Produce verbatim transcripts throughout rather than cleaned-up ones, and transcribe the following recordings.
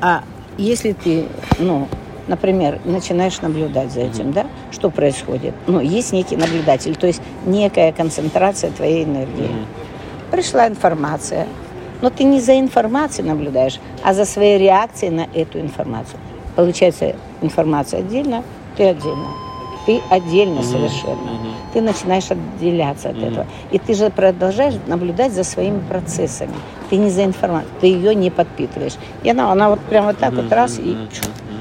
А если ты, ну, например, начинаешь наблюдать за этим, mm-hmm. да, что происходит? Ну, есть некий наблюдатель, то есть некая концентрация твоей энергии. Mm-hmm. Пришла информация, но ты не за информацией наблюдаешь, а за своей реакцией на эту информацию. Получается, информация отдельно, ты отдельно. Ты отдельно mm-hmm. совершенно. Mm-hmm. Ты начинаешь отделяться от mm-hmm. этого. И ты же продолжаешь наблюдать за своими процессами. Ты не за информацией, ты ее не подпитываешь. И она, она вот прям вот так mm-hmm. вот раз и...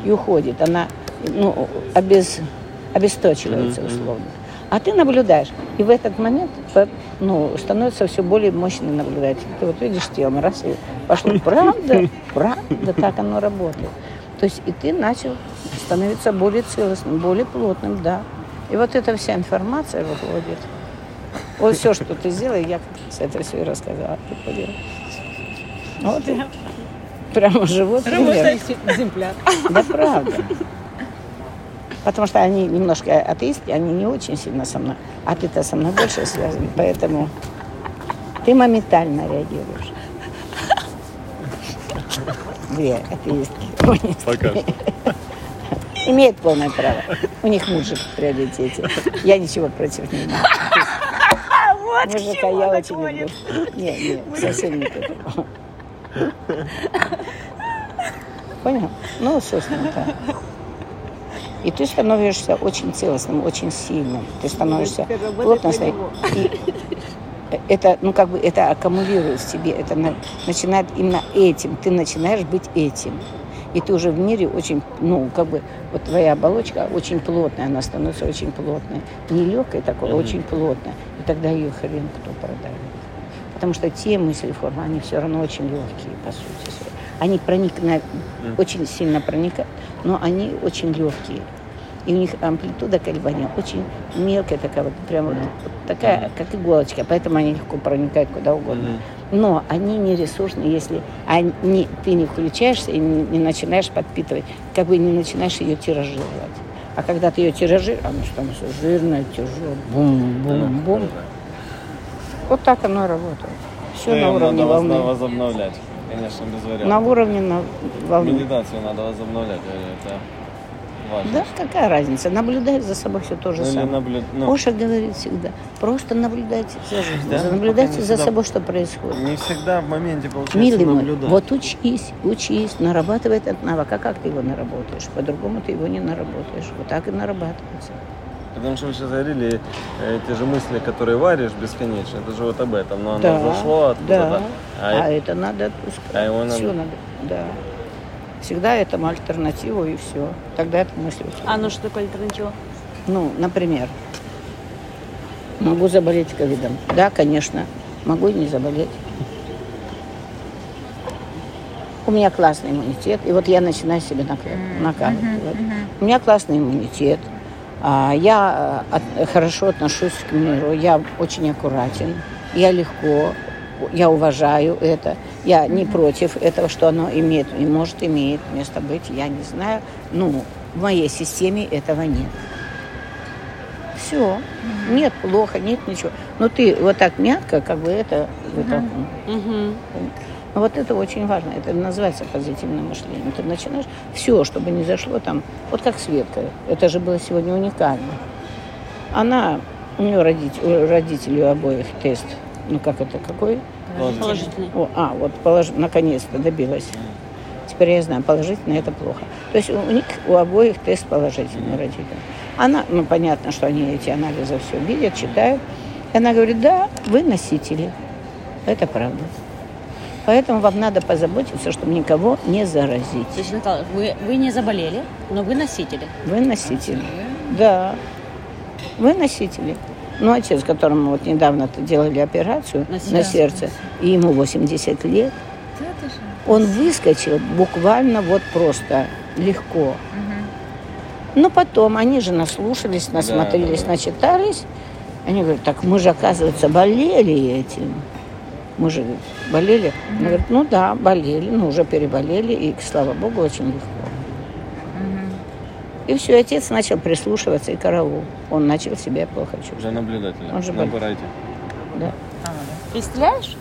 и уходит, она ну, обез, обесточивается условно. А ты наблюдаешь, и в этот момент ну, становится все более мощный наблюдатель. Ты вот видишь тело, раз и пошло, правда, правда, так оно работает. То есть и ты начал становиться более целостным, более плотным, да. И вот эта вся информация выходит. Вот все, что ты сделал, я это все и рассказала. Вот и... Прямо живот. Работает земля. Да, правда. Потому что они немножко атеисты, они не очень сильно со мной. А ты-то со мной больше связан, поэтому ты моментально реагируешь. Две атеистки. Пока. Имеют полное право. У них мужик в приоритете. Я ничего против не имею. Вот мужика я очень люблю. Нет, нет, совсем не так. Понял? Ну, собственно, так. И ты становишься очень целостным, очень сильным. Ты становишься плотно. Это, ну, как бы, это аккумулирует в тебе. Это начинает именно этим. Ты начинаешь быть этим. И ты уже в мире очень, ну, как бы, вот твоя оболочка очень плотная. Она становится очень плотной. Не легкой такой, а очень плотной. И тогда ее хрен кто продавит. Потому что те мысли формы, они все равно очень легкие, по сути. Они проникают, очень сильно проникают, но они очень легкие. И у них амплитуда колебания очень мелкая такая, вот прям вот такая, как иголочка. Поэтому они легко проникают куда угодно. Но они не ресурсны, если они, ты не включаешься и не, не начинаешь подпитывать, как бы не начинаешь ее тиражировать. А когда ты ее тиражируешь, она становится жирная, тяжелая, бум-бум-бум. Вот так оно и работает. Все ну, на уровне надо волны. Надо возобновлять, конечно, без вариантов. На уровне на волны. Медитацию надо возобновлять, это важно. Да, какая разница? Наблюдай за собой все то же ну, самое. Наблю... Ну. Оша говорит всегда, просто наблюдайте за жизнью, да? наблюдайте за всегда... собой, что происходит. Не всегда в моменте получается Милый наблюдать. Мой, вот учись, учись, нарабатывай этот навык. А как ты его наработаешь? По-другому ты его не наработаешь. Вот так и нарабатывается. Потому что вы сейчас говорили, эти же мысли, которые варишь бесконечно, это же вот об этом. Но оно да, зашло откуда-то. Да. А, а это надо отпускать. А его надо... Все надо. Да. Всегда этому альтернативу и все. Тогда это мысли уходит. А ну что такое альтернатива? Ну, например, могу заболеть ковидом. Да, конечно. Могу и не заболеть. У меня классный иммунитет. И вот я начинаю себе накапливать. Mm-hmm, mm-hmm. У меня классный иммунитет. Я от, хорошо отношусь к миру, я очень аккуратен, я легко, я уважаю это, я не против этого, что оно имеет и может имеет место быть, я не знаю. Ну, в моей системе этого нет. Все. Нет, плохо, нет ничего. Но ты вот так мягко, как бы это вытолкнул. Mm-hmm. Но вот это очень важно, это называется позитивным мышлением. Ты начинаешь все, чтобы не зашло там, вот как Светка, это же было сегодня уникально. Она, у нее родитель, родители у обоих тест, ну как это, какой? Положительный. О, а, вот полож... наконец-то добилась. Теперь я знаю, положительный это плохо. То есть у них, у обоих тест положительный родитель. Она, ну понятно, что они эти анализы все видят, читают. И она говорит, да, вы носители, это правда. Поэтому вам надо позаботиться, чтобы никого не заразить. То есть, Наталья, вы, вы не заболели, но вы носители. Вы носители, да. Вы носители. Ну, отец, которому вот недавно-то делали операцию на, на сердце, и ему восемьдесят лет, он выскочил буквально вот просто легко. Угу. Но потом они же наслушались, насмотрелись, да, начитались. Они говорят, так мы же, оказывается, болели этим. Мы же болели. Mm-hmm. Она говорит, ну да, болели, но уже переболели, и, слава богу, очень легко. Mm-hmm. И все, отец начал прислушиваться и караул. Он начал себя плохо чувствовать. Уже наблюдатель. Он же болел. Набирайте. Да. А, да. Ты стреляешь?